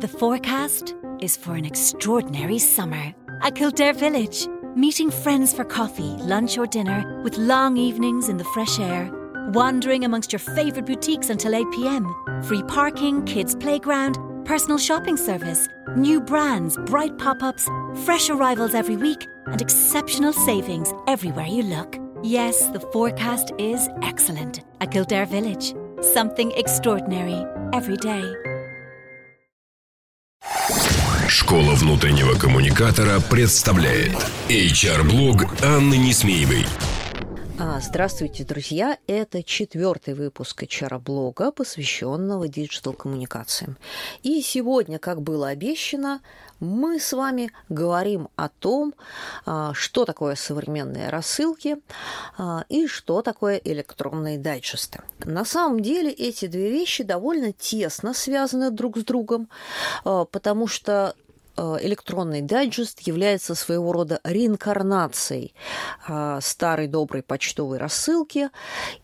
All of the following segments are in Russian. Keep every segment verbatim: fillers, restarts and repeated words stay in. The forecast is for an extraordinary summer at Kildare Village. Meeting friends for coffee, lunch or dinner, with long evenings in the fresh air. Wandering amongst your favourite boutiques until eight p.m. Free parking, kids' playground, personal shopping service, new brands, bright pop-ups, fresh arrivals every week and exceptional savings everywhere you look. Yes, the forecast is excellent at Kildare Village. Something extraordinary every day. Школа внутреннего коммуникатора представляет эйч ар-блог Анны Несмеевой. Здравствуйте, друзья! Это четвертый выпуск эйч ар-блога, посвященного диджитал-коммуникациям. И сегодня, как было обещано, мы с вами говорим о том, что такое современные рассылки и что такое электронные дайджесты. На самом деле эти две вещи довольно тесно связаны друг с другом, потому что электронный дайджест является своего рода реинкарнацией старой доброй почтовой рассылки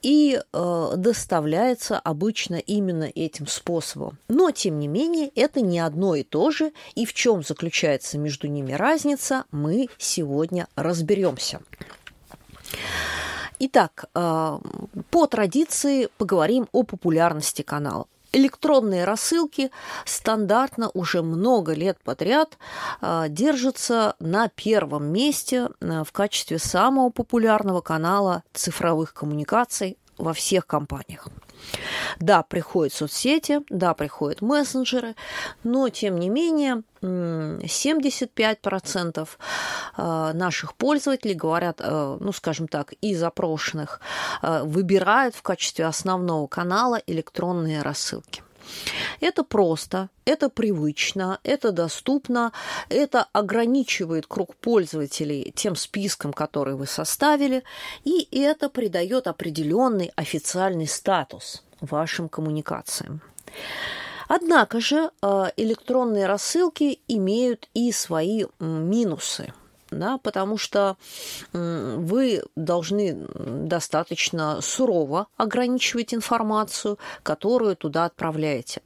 и доставляется обычно именно этим способом. Но, тем не менее, это не одно и то же, и в чем заключается между ними разница, мы сегодня разберемся. Итак, по традиции поговорим о популярности канала. Электронные рассылки стандартно уже много лет подряд держатся на первом месте в качестве самого популярного канала цифровых коммуникаций во всех компаниях. Да, приходят соцсети, да, приходят мессенджеры, но, тем не менее, семьдесят пять процентов наших пользователей говорят, ну, скажем так, из опрошенных, выбирают в качестве основного канала электронные рассылки. Это просто, это привычно, это доступно, это ограничивает круг пользователей тем списком, который вы составили, и это придает определенный официальный статус вашим коммуникациям. Однако же электронные рассылки имеют и свои минусы. Да, потому что вы должны достаточно сурово ограничивать информацию, которую туда отправляете.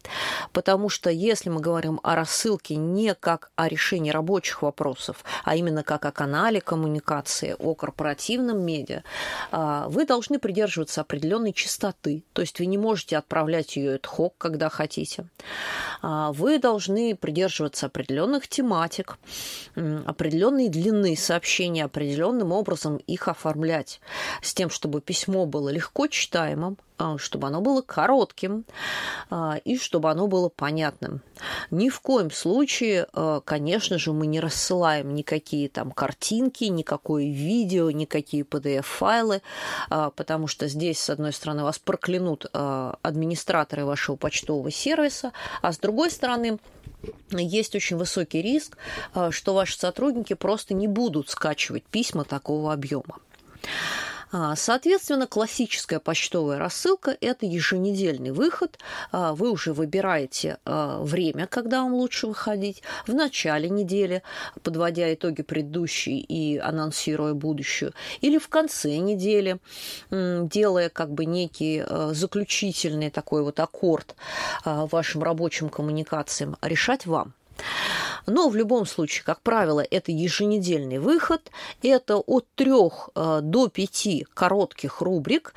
Потому что если мы говорим о рассылке не как о решении рабочих вопросов, а именно как о канале коммуникации, о корпоративном медиа, вы должны придерживаться определенной частоты. То есть вы не можете отправлять ее ad hoc, когда хотите. Вы должны придерживаться определенных тематик, определенной длины сообщения, определенным образом их оформлять, с тем, чтобы письмо было легко читаемым, чтобы оно было коротким и чтобы оно было понятным. Ни в коем случае, конечно же, мы не рассылаем никакие там картинки, никакое видео, никакие пи ди эф-файлы, потому что здесь, с одной стороны, вас проклянут администраторы вашего почтового сервиса, а с другой стороны, есть очень высокий риск, что ваши сотрудники просто не будут скачивать письма такого объема. Соответственно, классическая почтовая рассылка – это еженедельный выход. Вы уже выбираете время, когда вам лучше выходить. В начале недели, подводя итоги предыдущей и анонсируя будущую. Или в конце недели, делая как бы некий заключительный такой вот аккорд вашим рабочим коммуникациям. Решать вам. Но в любом случае, как правило, это еженедельный выход. Это от трех до пяти коротких рубрик,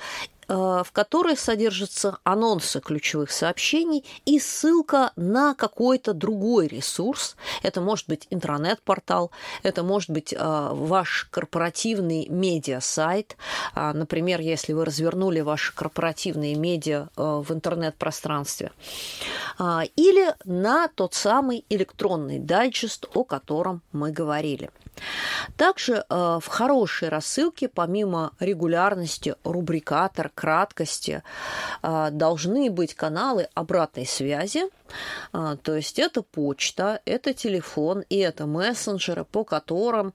в которых содержатся анонсы ключевых сообщений и ссылка на какой-то другой ресурс. Это может быть интернет-портал, это может быть ваш корпоративный медиа-сайт. Например, если вы развернули ваши корпоративные медиа в интернет-пространстве. Или на тот самый электронный дайджест, о котором мы говорили. Также в хорошей рассылке, помимо регулярности, рубрикатор, краткости, должны быть каналы обратной связи. То есть это почта, это телефон и это мессенджеры, по которым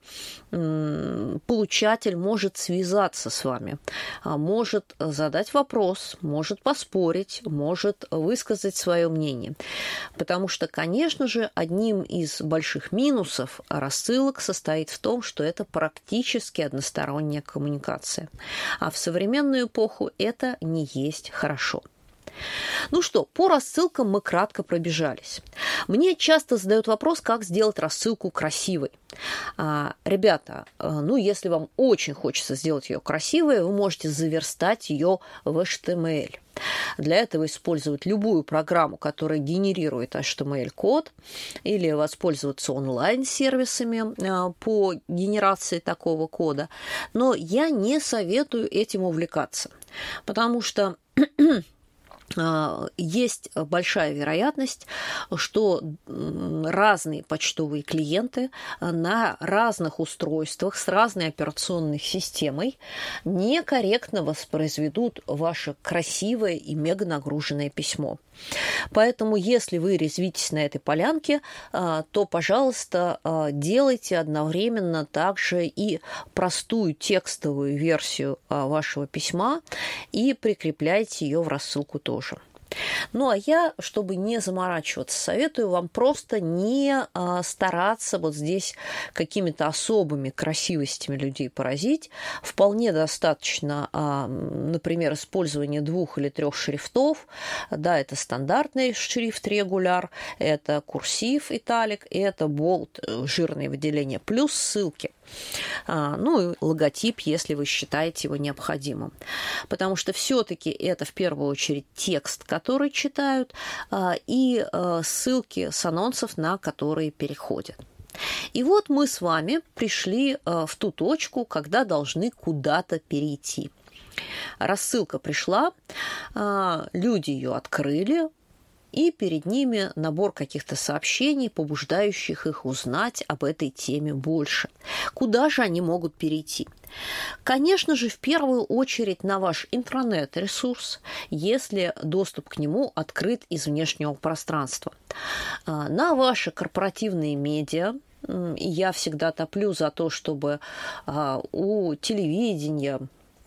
получатель может связаться с вами, может задать вопрос, может поспорить, может высказать свое мнение. Потому что, конечно же, одним из больших минусов рассылок состоит в том, что это практически односторонняя коммуникация. А в современную эпоху это не есть хорошо. Ну что, по рассылкам мы кратко пробежались. Мне часто задают вопрос, как сделать рассылку красивой. А, ребята, ну если вам очень хочется сделать ее красивой, вы можете заверстать ее в эйч ти эм эль. Для этого использовать любую программу, которая генерирует эйч ти эм эль-код, или воспользоваться онлайн-сервисами по генерации такого кода. Но я не советую этим увлекаться, потому что есть большая вероятность, что разные почтовые клиенты на разных устройствах с разной операционной системой некорректно воспроизведут ваше красивое и меганагруженное письмо. Поэтому, если вы резвитесь на этой полянке, то, пожалуйста, делайте одновременно также и простую текстовую версию вашего письма и прикрепляйте ее в рассылку тоже. Ну, а я, чтобы не заморачиваться, советую вам просто не а, стараться вот здесь какими-то особыми красивостями людей поразить. Вполне достаточно, а, например, использования двух или трех шрифтов. Да, это стандартный шрифт регуляр, это курсив, италик, это болт, жирное выделение, плюс ссылки. Ну и логотип, если вы считаете его необходимым. Потому что все-таки это в первую очередь текст, который читают, и ссылки с анонсов, на которые переходят. И вот мы с вами пришли в ту точку, когда должны куда-то перейти. Рассылка пришла, люди ее открыли, и перед ними набор каких-то сообщений, побуждающих их узнать об этой теме больше. Куда же они могут перейти? Конечно же, в первую очередь на ваш интранет-ресурс, если доступ к нему открыт из внешнего пространства. На ваши корпоративные медиа. Я всегда топлю за то, чтобы у телевидения,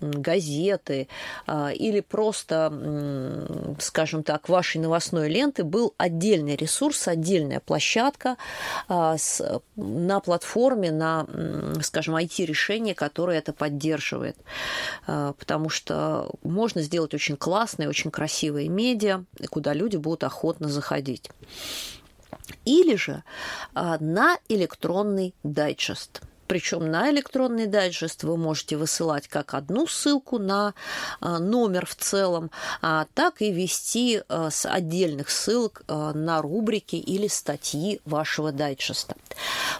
газеты или просто, скажем так, вашей новостной ленты был отдельный ресурс, отдельная площадка на платформе, на, скажем, ай ти-решение, которое это поддерживает. Потому что можно сделать очень классные, очень красивые медиа, куда люди будут охотно заходить. Или же на электронный дайджест. Причем на электронный дайджест вы можете высылать как одну ссылку на номер в целом, так и вести с отдельных ссылок на рубрики или статьи вашего дайджеста.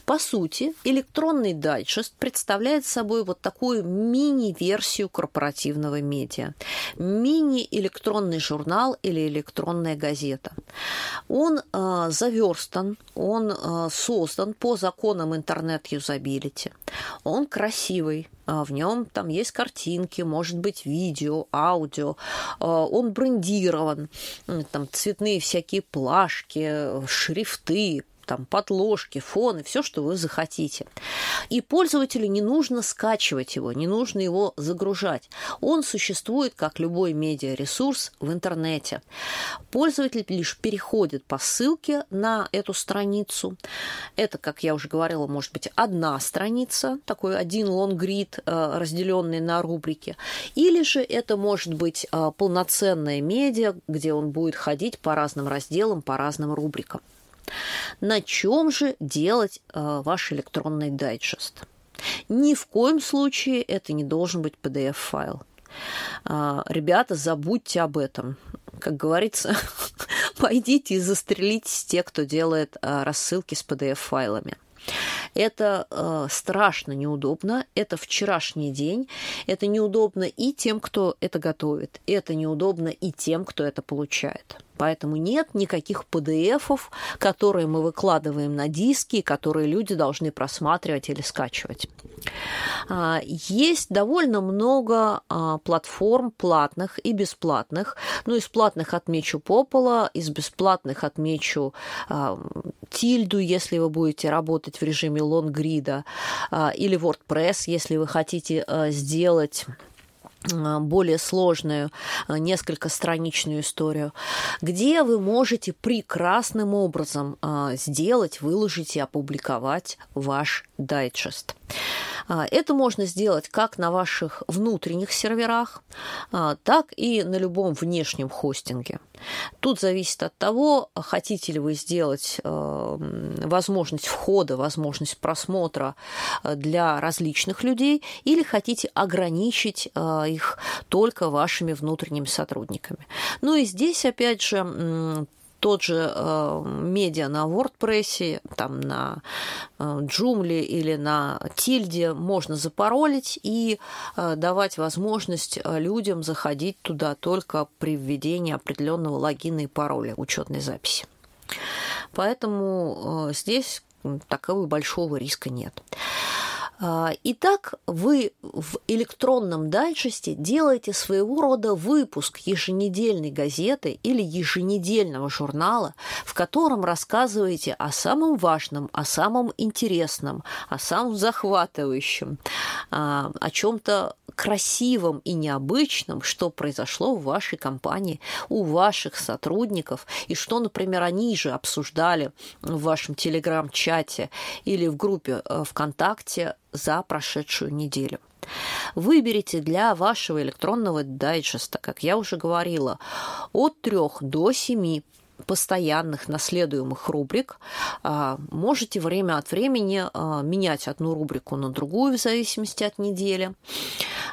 По сути, электронный дайджест представляет собой вот такую мини-версию корпоративного медиа. Мини-электронный журнал или электронная газета. Он заверстан, он создан по законам интернет-юзабилити. Он красивый, в нем там есть картинки, может быть, видео, аудио, он брендирован, там цветные всякие плашки, шрифты, там подложки, фоны, все, что вы захотите. И пользователю не нужно скачивать его, не нужно его загружать. Он существует, как любой медиаресурс, в интернете. Пользователь лишь переходит по ссылке на эту страницу. Это, как я уже говорила, может быть одна страница, такой один лонгрид, разделенный на рубрики. Или же это может быть полноценное медиа, где он будет ходить по разным разделам, по разным рубрикам. На чем же делать э, ваш электронный дайджест? Ни в коем случае это не должен быть пи ди эф-файл. Э, ребята, забудьте об этом. Как говорится, пойдите и застрелитесь те, кто делает э, рассылки с пи ди эф-файлами. Это э, страшно неудобно, это вчерашний день, это неудобно и тем, кто это готовит, это неудобно и тем, кто это получает. Поэтому нет никаких пи ди эф-ов, которые мы выкладываем на диски, и которые люди должны просматривать или скачивать. Есть довольно много платформ платных и бесплатных. Ну, из платных отмечу Popola, из бесплатных отмечу Tilda, если вы будете работать в режиме лонгрида, или WordPress, если вы хотите сделать более сложную, несколькостраничную историю, где вы можете прекрасным образом сделать, выложить и опубликовать ваш дайджест. Это можно сделать как на ваших внутренних серверах, так и на любом внешнем хостинге. Тут зависит от того, хотите ли вы сделать возможность входа, возможность просмотра для различных людей, или хотите ограничить их только вашими внутренними сотрудниками. Ну и здесь, опять же, тот же э, медиа на WordPrессе, там на Joomla или на Tilda можно запаролить и э, давать возможность людям заходить туда только при введении определенного логина и пароля учетной записи. Поэтому э, здесь такого большого риска нет. Итак, вы в электронном дайджесте делаете своего рода выпуск еженедельной газеты или еженедельного журнала, в котором рассказываете о самом важном, о самом интересном, о самом захватывающем, о чем-то красивом и необычном, что произошло в вашей компании, у ваших сотрудников, и что, например, они же обсуждали в вашем телеграм-чате или в группе ВКонтакте за прошедшую неделю. Выберите для вашего электронного дайджеста, как я уже говорила, от трех до семи постоянных наследуемых рубрик. Можете время от времени менять одну рубрику на другую в зависимости от недели.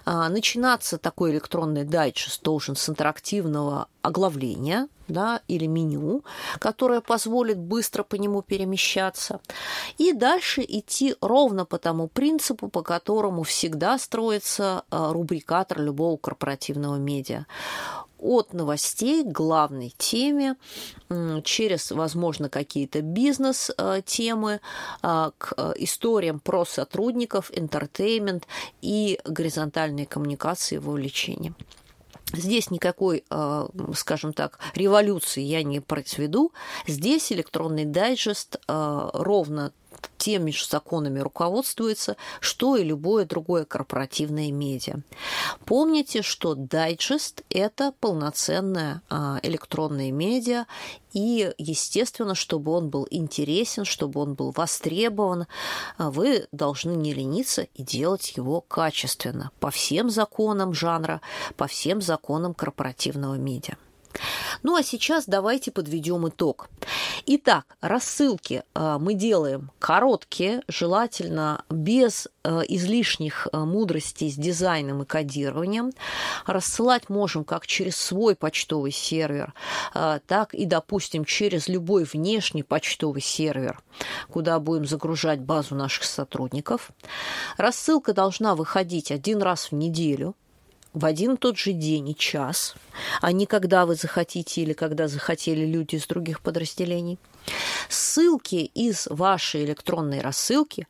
Начинаться такой электронный дайджест должен с интерактивного оглавления, да, или меню, которое позволит быстро по нему перемещаться. И дальше идти ровно по тому принципу, по которому всегда строится рубрикатор любого корпоративного медиа. От новостей к главной теме, через, возможно, какие-то бизнес-темы, к историям про сотрудников, энтертеймент и горизонтальные коммуникации в увлечении. Здесь никакой, скажем так, революции я не произведу. Здесь электронный дайджест ровно теми же законами руководствуется, что и любое другое корпоративное медиа. Помните, что дайджест – это полноценное электронное медиа, и, естественно, чтобы он был интересен, чтобы он был востребован, вы должны не лениться и делать его качественно, по всем законам жанра, по всем законам корпоративного медиа. Ну а сейчас давайте подведем итог. Итак, рассылки мы делаем короткие, желательно без излишних мудростей с дизайном и кодированием. Рассылать можем как через свой почтовый сервер, так и, допустим, через любой внешний почтовый сервер, куда будем загружать базу наших сотрудников. Рассылка должна выходить один раз в неделю, в один и тот же день и час, а не когда вы захотите или когда захотели люди из других подразделений. Ссылки из вашей электронной рассылки,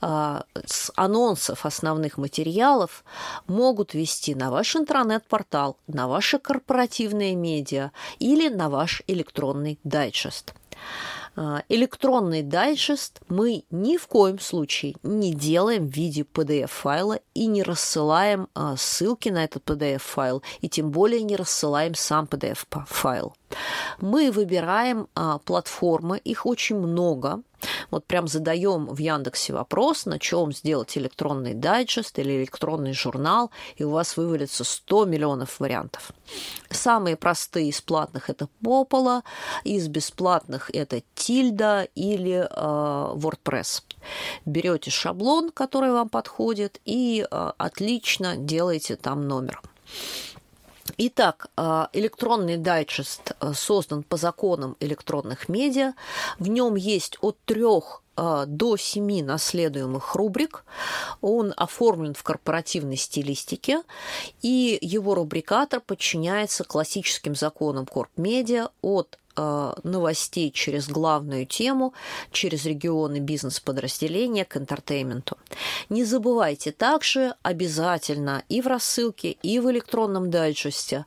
э, с анонсов основных материалов могут вести на ваш интернет-портал, на ваши корпоративные медиа или на ваш электронный дайджест. Электронный дайджест мы ни в коем случае не делаем в виде пи ди эф-файла и не рассылаем ссылки на этот пи ди эф-файл, и тем более не рассылаем сам пи ди эф-файл. Мы выбираем платформы, их очень много. Вот прям задаем в Яндексе вопрос, на чем сделать электронный дайджест или электронный журнал, и у вас вывалится сто миллионов вариантов. Самые простые из платных – это Popola, из бесплатных – это Tilda или э, WordPress. Берете шаблон, который вам подходит, и э, отлично делаете там номер. Итак, электронный дайджест создан по законам электронных медиа. В нем есть от трех до семи наследуемых рубрик. Он оформлен в корпоративной стилистике, и его рубрикатор подчиняется классическим законам корпмедиа от новостей через главную тему, через регионы, бизнес-подразделения к энтертейменту. Не забывайте также обязательно и в рассылке, и в электронном дайджесте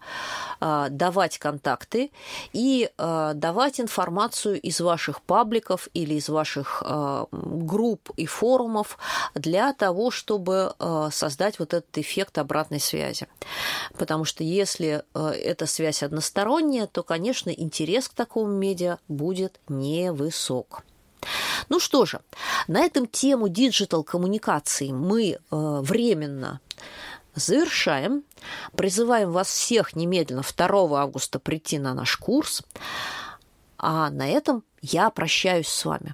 давать контакты и давать информацию из ваших пабликов или из ваших групп и форумов для того, чтобы создать вот этот эффект обратной связи. Потому что если эта связь односторонняя, то, конечно, интерес к такому медиа будет невысок. Ну что же, на этом тему диджитал-коммуникации мы э, временно завершаем. Призываем вас всех немедленно второго августа прийти на наш курс. А на этом я прощаюсь с вами.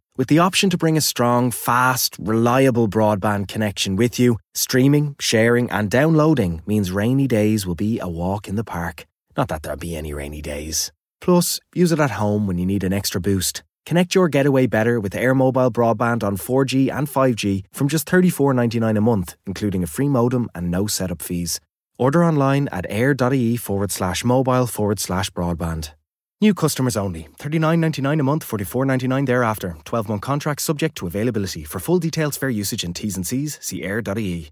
With the option to bring a strong, fast, reliable broadband connection with you, streaming, sharing and downloading means rainy days will be a walk in the park. Not that there'll be any rainy days. Plus, use it at home when you need an extra boost. Connect your getaway better with Air Mobile Broadband on four G and five G from just thirty-four ninety-nine a month, including a free modem and no setup fees. Order online at air.ie forward slash mobile forward slash broadband. New customers only. thirty-nine ninety-nine a month, forty-four ninety-nine thereafter. twelve-month contract subject to availability. For full details, fair usage and T's and C's, see air.ie.